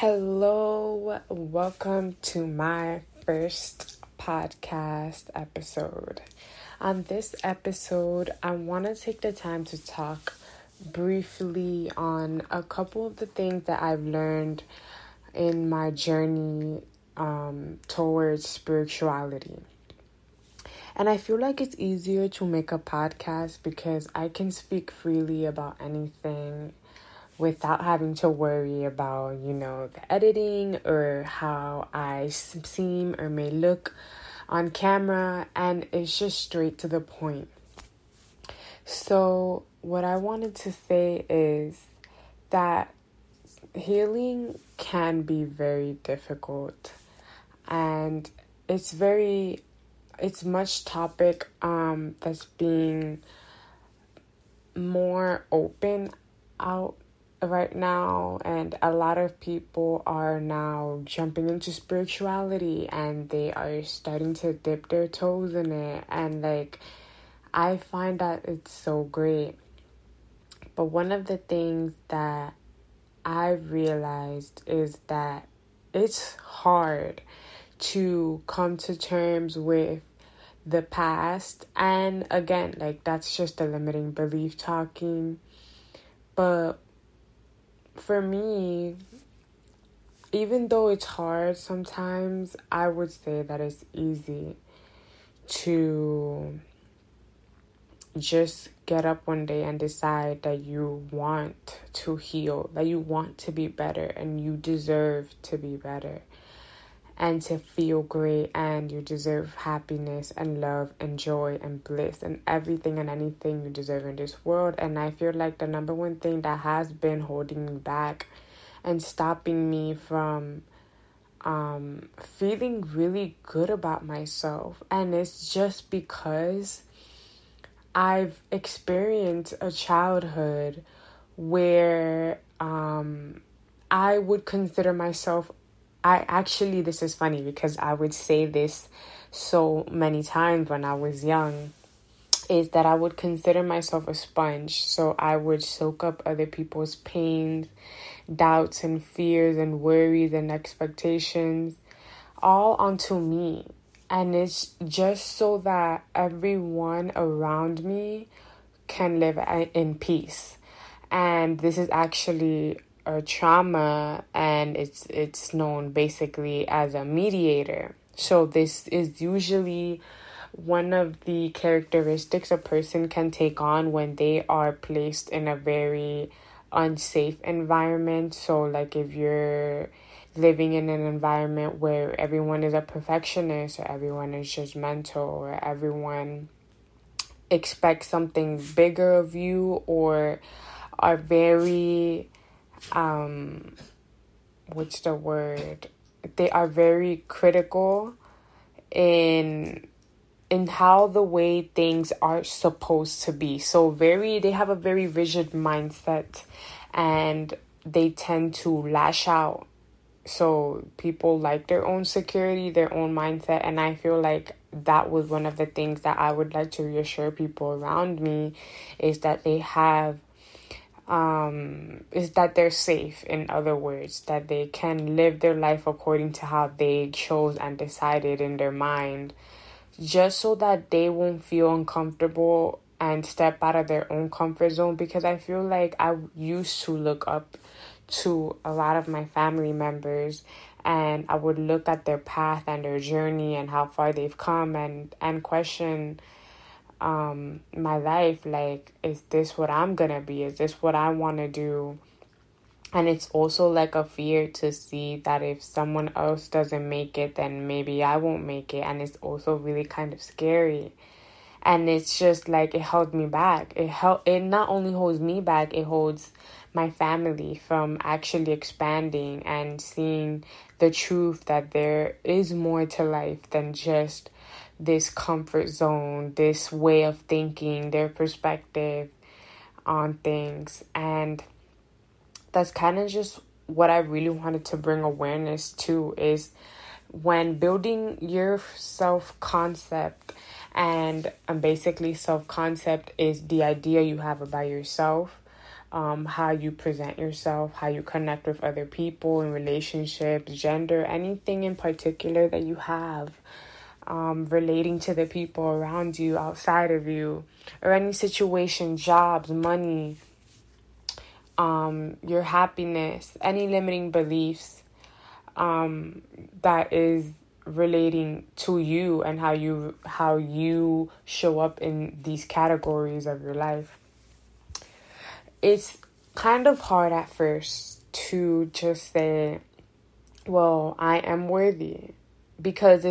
Hello, welcome to my first podcast episode. On this episode, I want to take the time to talk briefly on a couple of the things that I've learned in my journey towards spirituality. And I feel like it's easier to make a podcast because I can speak freely about anything without having to worry about, the editing or how I seem or may look on camera. And it's just straight to the point. So what I wanted to say is that healing can be very difficult. And it's much topic that's being more open out right now, and a lot of people are now jumping into spirituality and they are starting to dip their toes in it, and I find that it's so great. But one of the things that I realized is that it's hard to come to terms with the past, and again, that's just a limiting belief talking. But for me, even though it's hard sometimes, I would say that it's easy to just get up one day and decide that you want to heal, that you want to be better, and you deserve to be better and to feel great, and you deserve happiness and love and joy and bliss and everything and anything you deserve in this world. And I feel like the number one thing that has been holding me back and stopping me from feeling really good about myself, and it's just because I've experienced a childhood where I would consider myself, this is funny because I would say this so many times when I was young, is that I would consider myself a sponge. So I would soak up other people's pains, doubts and fears and worries and expectations all onto me. And it's just so that everyone around me can live in peace. And this is actually a trauma, and it's known basically as a mediator. So this is usually one of the characteristics a person can take on when they are placed in a very unsafe environment. So if you're living in an environment where everyone is a perfectionist, or everyone is judgmental, or everyone expects something bigger of you, or are very they are very critical in how the way things are supposed to be. So they have a very rigid mindset, and they tend to lash out. So people like their own security, their own mindset, and I feel like that was one of the things that I would like to reassure people around me, is that they have is that they're safe. In other words, that they can live their life according to how they chose and decided in their mind, just so that they won't feel uncomfortable and step out of their own comfort zone. Because I feel like I used to look up to a lot of my family members, and I would look at their path and their journey and how far they've come, and question my life, is this what I'm gonna be? Is this what I want to do? And it's also a fear to see that if someone else doesn't make it, then maybe I won't make it. And it's also really kind of scary, and it's just it held me back. It not only holds me back, it holds my family from actually expanding and seeing the truth that there is more to life than just this comfort zone, this way of thinking, their perspective on things. And that's kind of just what I really wanted to bring awareness to, is when building your self-concept. And basically self-concept is the idea you have about yourself, how you present yourself, how you connect with other people in relationships, gender, anything in particular that you have relating to the people around you, outside of you, or any situation, jobs, money, your happiness, any limiting beliefs that is relating to you and how you show up in these categories of your life. It's kind of hard at first to just say, well, I am worthy, because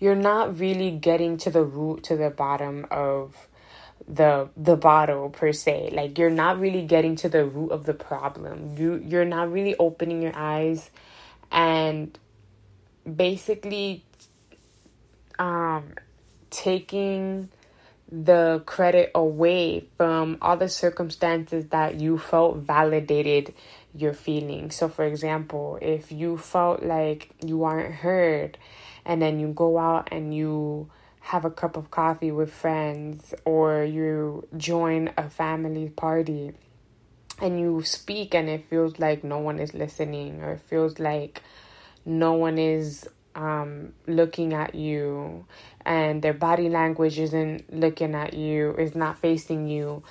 you're not really getting to the root, to the bottom of the bottle per se. Like, you're not really getting to the root of the problem. You're not really opening your eyes and basically taking the credit away from all the circumstances that you felt validated your feelings. So for example, if you felt like you aren't heard, and then you go out and you have a cup of coffee with friends, or you join a family party and you speak and it feels like no one is listening, or it feels like no one is looking at you, and their body language isn't looking at you, is not facing you,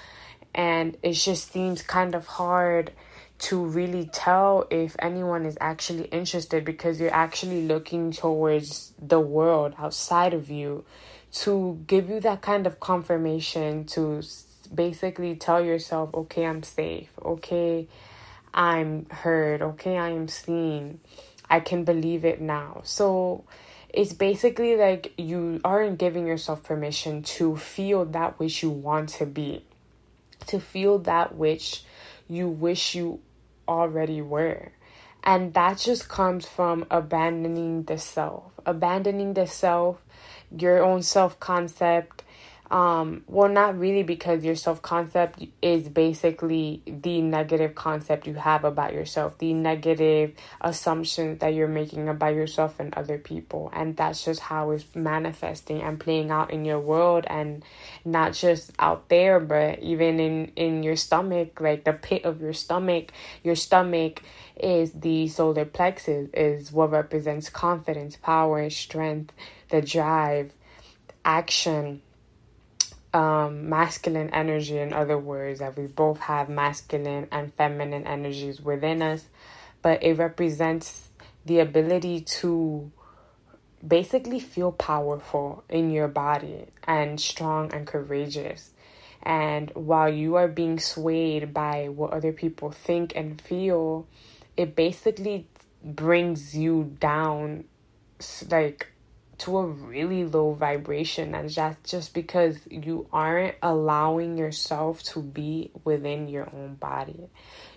and it just seems kind of hard to really tell if anyone is actually interested, because you're actually looking towards the world outside of you to give you that kind of confirmation, to basically tell yourself, okay, I'm safe, okay, I'm heard, okay, I am seen, I can believe it now. So it's basically like you aren't giving yourself permission to feel that which you want to be, to feel that which you wish you already were. And that just comes from abandoning the self, your own self-concept. Well, not really, because your self-concept is basically the negative concept you have about yourself, the negative assumptions that you're making about yourself and other people. And that's just how it's manifesting and playing out in your world, and not just out there, but even in your stomach, like the pit of your stomach. Your stomach is the solar plexus, is what represents confidence, power, strength, the drive, action, masculine energy. In other words, that we both have masculine and feminine energies within us, but it represents the ability to basically feel powerful in your body and strong and courageous. And while you are being swayed by what other people think and feel, it basically brings you down, like, to a really low vibration. And that's just because you aren't allowing yourself to be within your own body.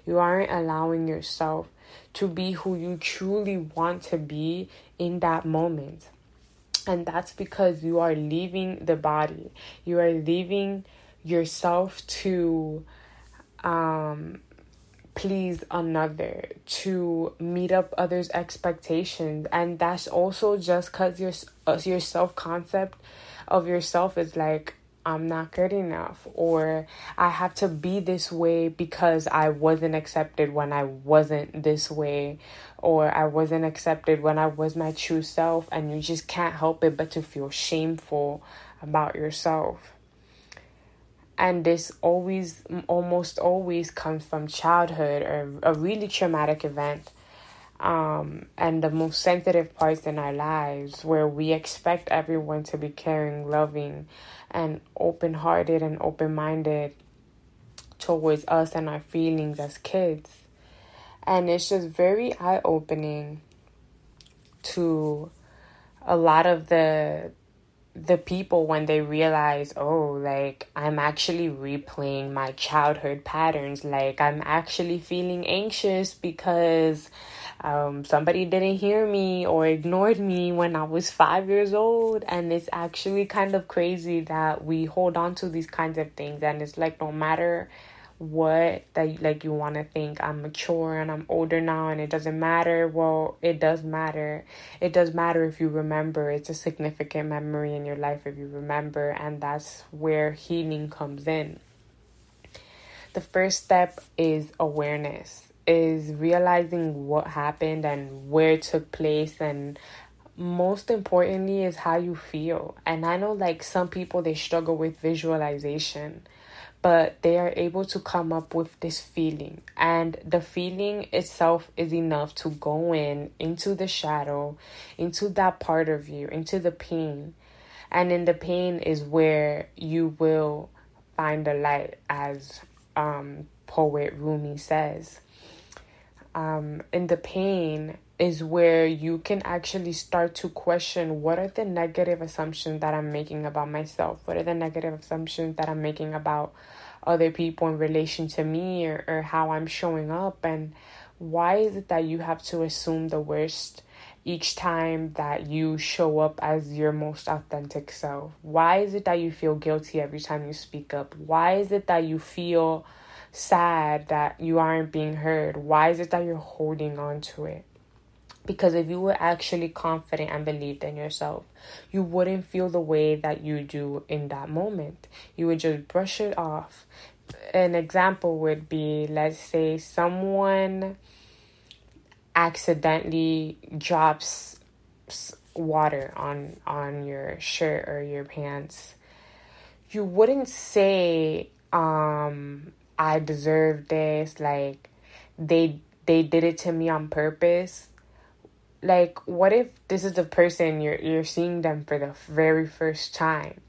You aren't allowing yourself to be who you truly want to be in that moment. And that's because you are leaving the body. You are leaving yourself to please another, to meet up others' expectations. And that's also just because your self-concept of yourself is like, I'm not good enough, or I have to be this way because I wasn't accepted when I wasn't this way, or I wasn't accepted when I was my true self. And you just can't help it but to feel shameful about yourself. And this almost always comes from childhood, or a really traumatic event, and the most sensitive parts in our lives, where we expect everyone to be caring, loving, and open-hearted and open-minded towards us and our feelings as kids. And it's just very eye-opening to a lot of the people when they realize, oh, like, I'm actually replaying my childhood patterns. Like, I'm actually feeling anxious because somebody didn't hear me or ignored me when I was 5 years old. And it's actually kind of crazy that we hold on to these kinds of things. And it's like, no matter what, that, like, you want to think, I'm mature and I'm older now and it doesn't matter. Well, it does matter. It does matter if you remember. It's a significant memory in your life if you remember, and that's where healing comes in. the first step is awareness, is realizing what happened and where it took place, and most importantly is how you feel. And I know like some people, they struggle with visualization, but they are able to come up with this feeling. And the feeling itself is enough to go into the shadow, into that part of you, into the pain. And in the pain is where you will find the light, as poet Rumi says. In the pain is where you can actually start to question, what are the negative assumptions that I'm making about myself? What are the negative assumptions that I'm making about other people in relation to me, or how I'm showing up? And why is it that you have to assume the worst each time that you show up as your most authentic self? Why is it that you feel guilty every time you speak up? Why is it that you feel sad that you aren't being heard? Why is it that you're holding on to it? Because if you were actually confident and believed in yourself, you wouldn't feel the way that you do in that moment. You would just brush it off. An example would be, let's say someone accidentally drops water on your shirt or your pants. You wouldn't say, I deserve this, like they did it to me on purpose. Like, what if this is the person you're seeing them for the very first time?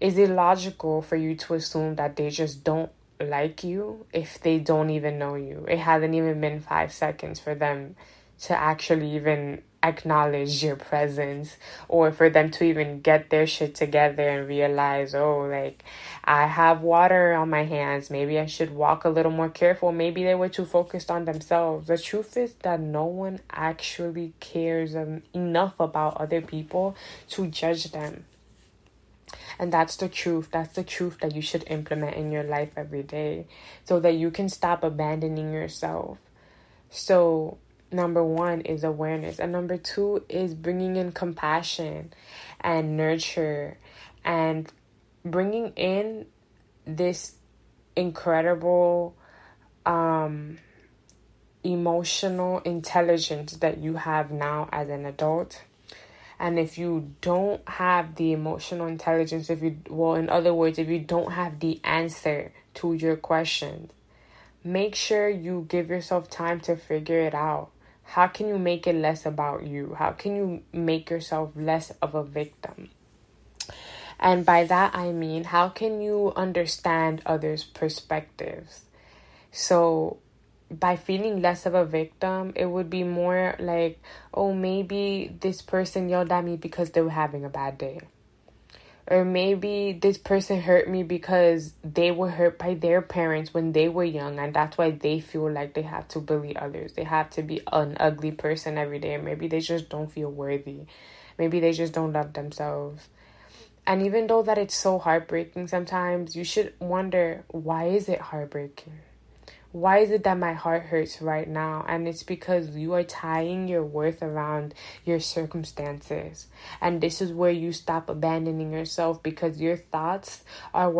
Is it logical for you to assume that they just don't like you if they don't even know you? It hasn't even been 5 seconds for them to actually even acknowledge your presence, or for them to even get their shit together and realize, oh, like, I have water on my hands. Maybe I should walk a little more careful. Maybe they were too focused on themselves. The truth is that no one actually cares enough about other people to judge them. And that's the truth. That's the truth that you should implement in your life every day, so that you can stop abandoning yourself. So number one is awareness, and number two is bringing in compassion and nurture, and bringing in this incredible emotional intelligence that you have now as an adult. And if you don't have the emotional intelligence, if you don't have the answer to your questions, make sure you give yourself time to figure it out. How can you make it less about you? How can you make yourself less of a victim? And by that, I mean, how can you understand others' perspectives? So by feeling less of a victim, it would be more like, oh, maybe this person yelled at me because they were having a bad day. Or maybe this person hurt me because they were hurt by their parents when they were young, and that's why they feel like they have to bully others. They have to be an ugly person every day. Maybe they just don't feel worthy. Maybe they just don't love themselves. And even though that it's so heartbreaking sometimes, you should wonder, why is it heartbreaking? Why is it that my heart hurts right now? And it's because you are tying your worth around your circumstances. And this is where you stop abandoning yourself, because your thoughts are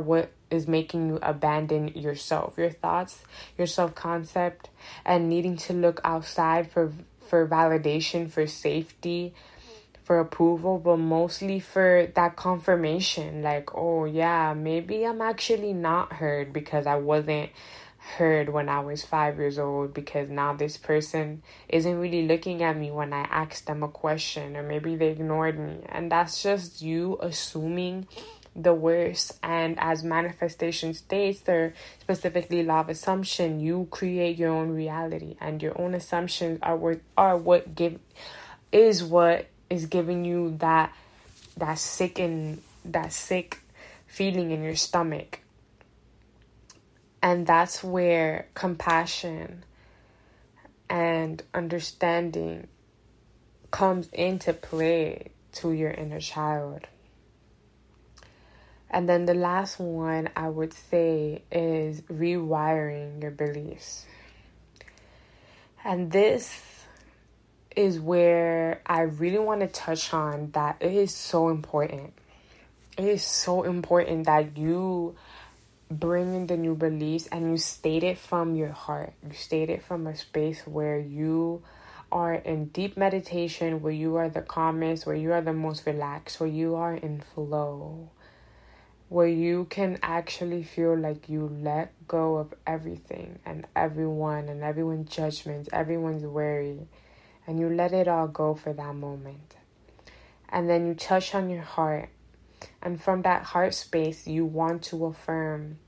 what is making you abandon yourself. Your thoughts, your self-concept, and needing to look outside for validation, for safety, for approval, but mostly for that confirmation. Like, oh yeah, maybe I'm actually not heard because I wasn't heard when I was 5 years old, because now this person isn't really looking at me when I asked them a question, or maybe they ignored me. And that's just you assuming the worst. And as manifestation states, or specifically law of assumption, you create your own reality, and your own assumptions is giving you that sick feeling in your stomach. And that's where compassion and understanding comes into play to your inner child. And then the last one I would say is rewiring your beliefs. And this is where I really want to touch on that it is so important. It is so important that you bring in the new beliefs and you state it from your heart. You state it from a space where you are in deep meditation, where you are the calmest, where you are the most relaxed, where you are in flow, where you can actually feel like you let go of everything and everyone and everyone's judgments, everyone's worry, and you let it all go for that moment. And then you touch on your heart, and from that heart space you want to affirm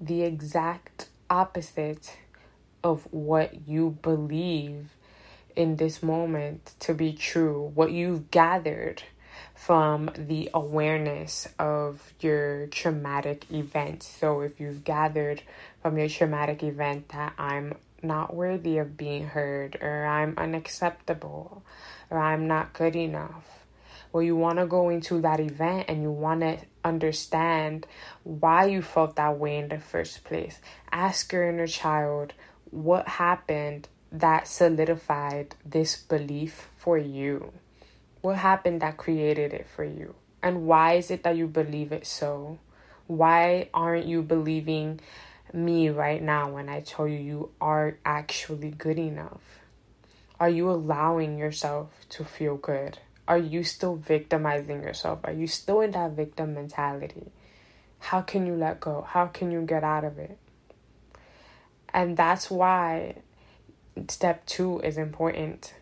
the exact opposite of what you believe in this moment to be true, what you've gathered from the awareness of your traumatic event. So if you've gathered from your traumatic event that I'm not worthy of being heard, or I'm unacceptable, or I'm not good enough, well, you want to go into that event and you want to understand why you felt that way in the first place. Ask your inner child, what happened that solidified this belief for you? What happened that created it for you? And why is it that you believe it so? Why aren't you believing me right now when I tell you you are actually good enough? Are you allowing yourself to feel good? Are you still victimizing yourself? Are you still in that victim mentality? How can you let go? How can you get out of it? And that's why step 2 is important,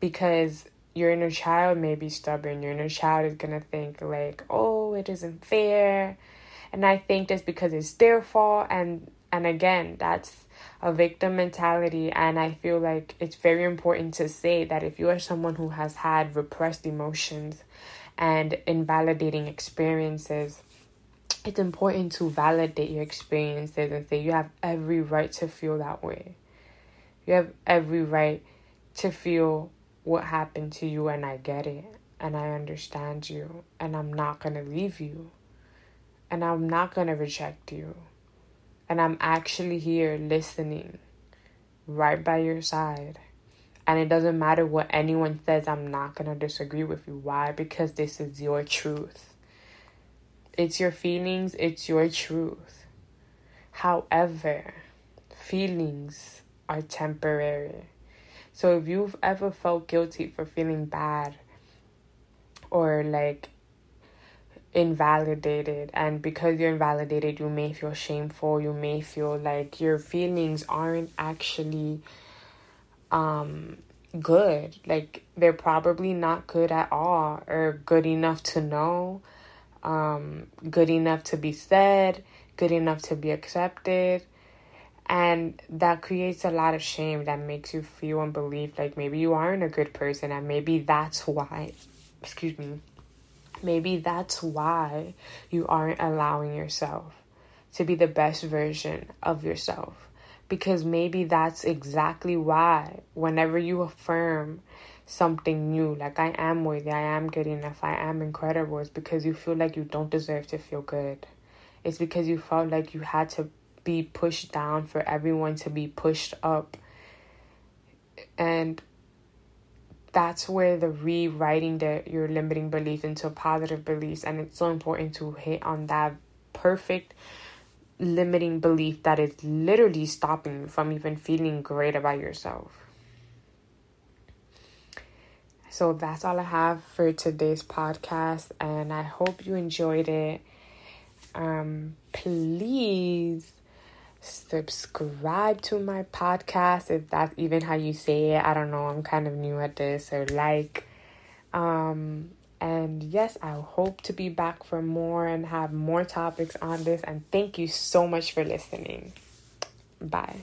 because your inner child may be stubborn. Your inner child is going to think like, oh, it isn't fair, and I think that's because it's their fault. And again, that's a victim mentality, and I feel like it's very important to say that if you are someone who has had repressed emotions and invalidating experiences, it's important to validate your experiences and say you have every right to feel that way. You have every right to feel what happened to you, and I get it, and I understand you, and I'm not going to leave you, and I'm not going to reject you. And I'm actually here listening right by your side. And it doesn't matter what anyone says, I'm not going to disagree with you. Why? Because this is your truth. It's your feelings. It's your truth. However, feelings are temporary. So if you've ever felt guilty for feeling bad or like invalidated, and because you're invalidated, you may feel shameful, you may feel like your feelings aren't actually good, like they're probably not good at all, or good enough to know, good enough to be said, good enough to be accepted. And that creates a lot of shame that makes you feel and believe like maybe you aren't a good person, and maybe that's why maybe that's why you aren't allowing yourself to be the best version of yourself. Because maybe that's exactly why whenever you affirm something new, like I am worthy, I am good enough, I am incredible, it's because you feel like you don't deserve to feel good. It's because you felt like you had to be pushed down for everyone to be pushed up. And that's where the rewriting your limiting beliefs into positive beliefs. And it's so important to hit on that perfect limiting belief that is literally stopping you from even feeling great about yourself. So that's all I have for today's podcast, and I hope you enjoyed it. Please subscribe to my podcast, if that's even how you say it. I don't know, I'm kind of new at this. Or like, and yes, I hope to be back for more and have more topics on this. And thank you so much for listening. Bye.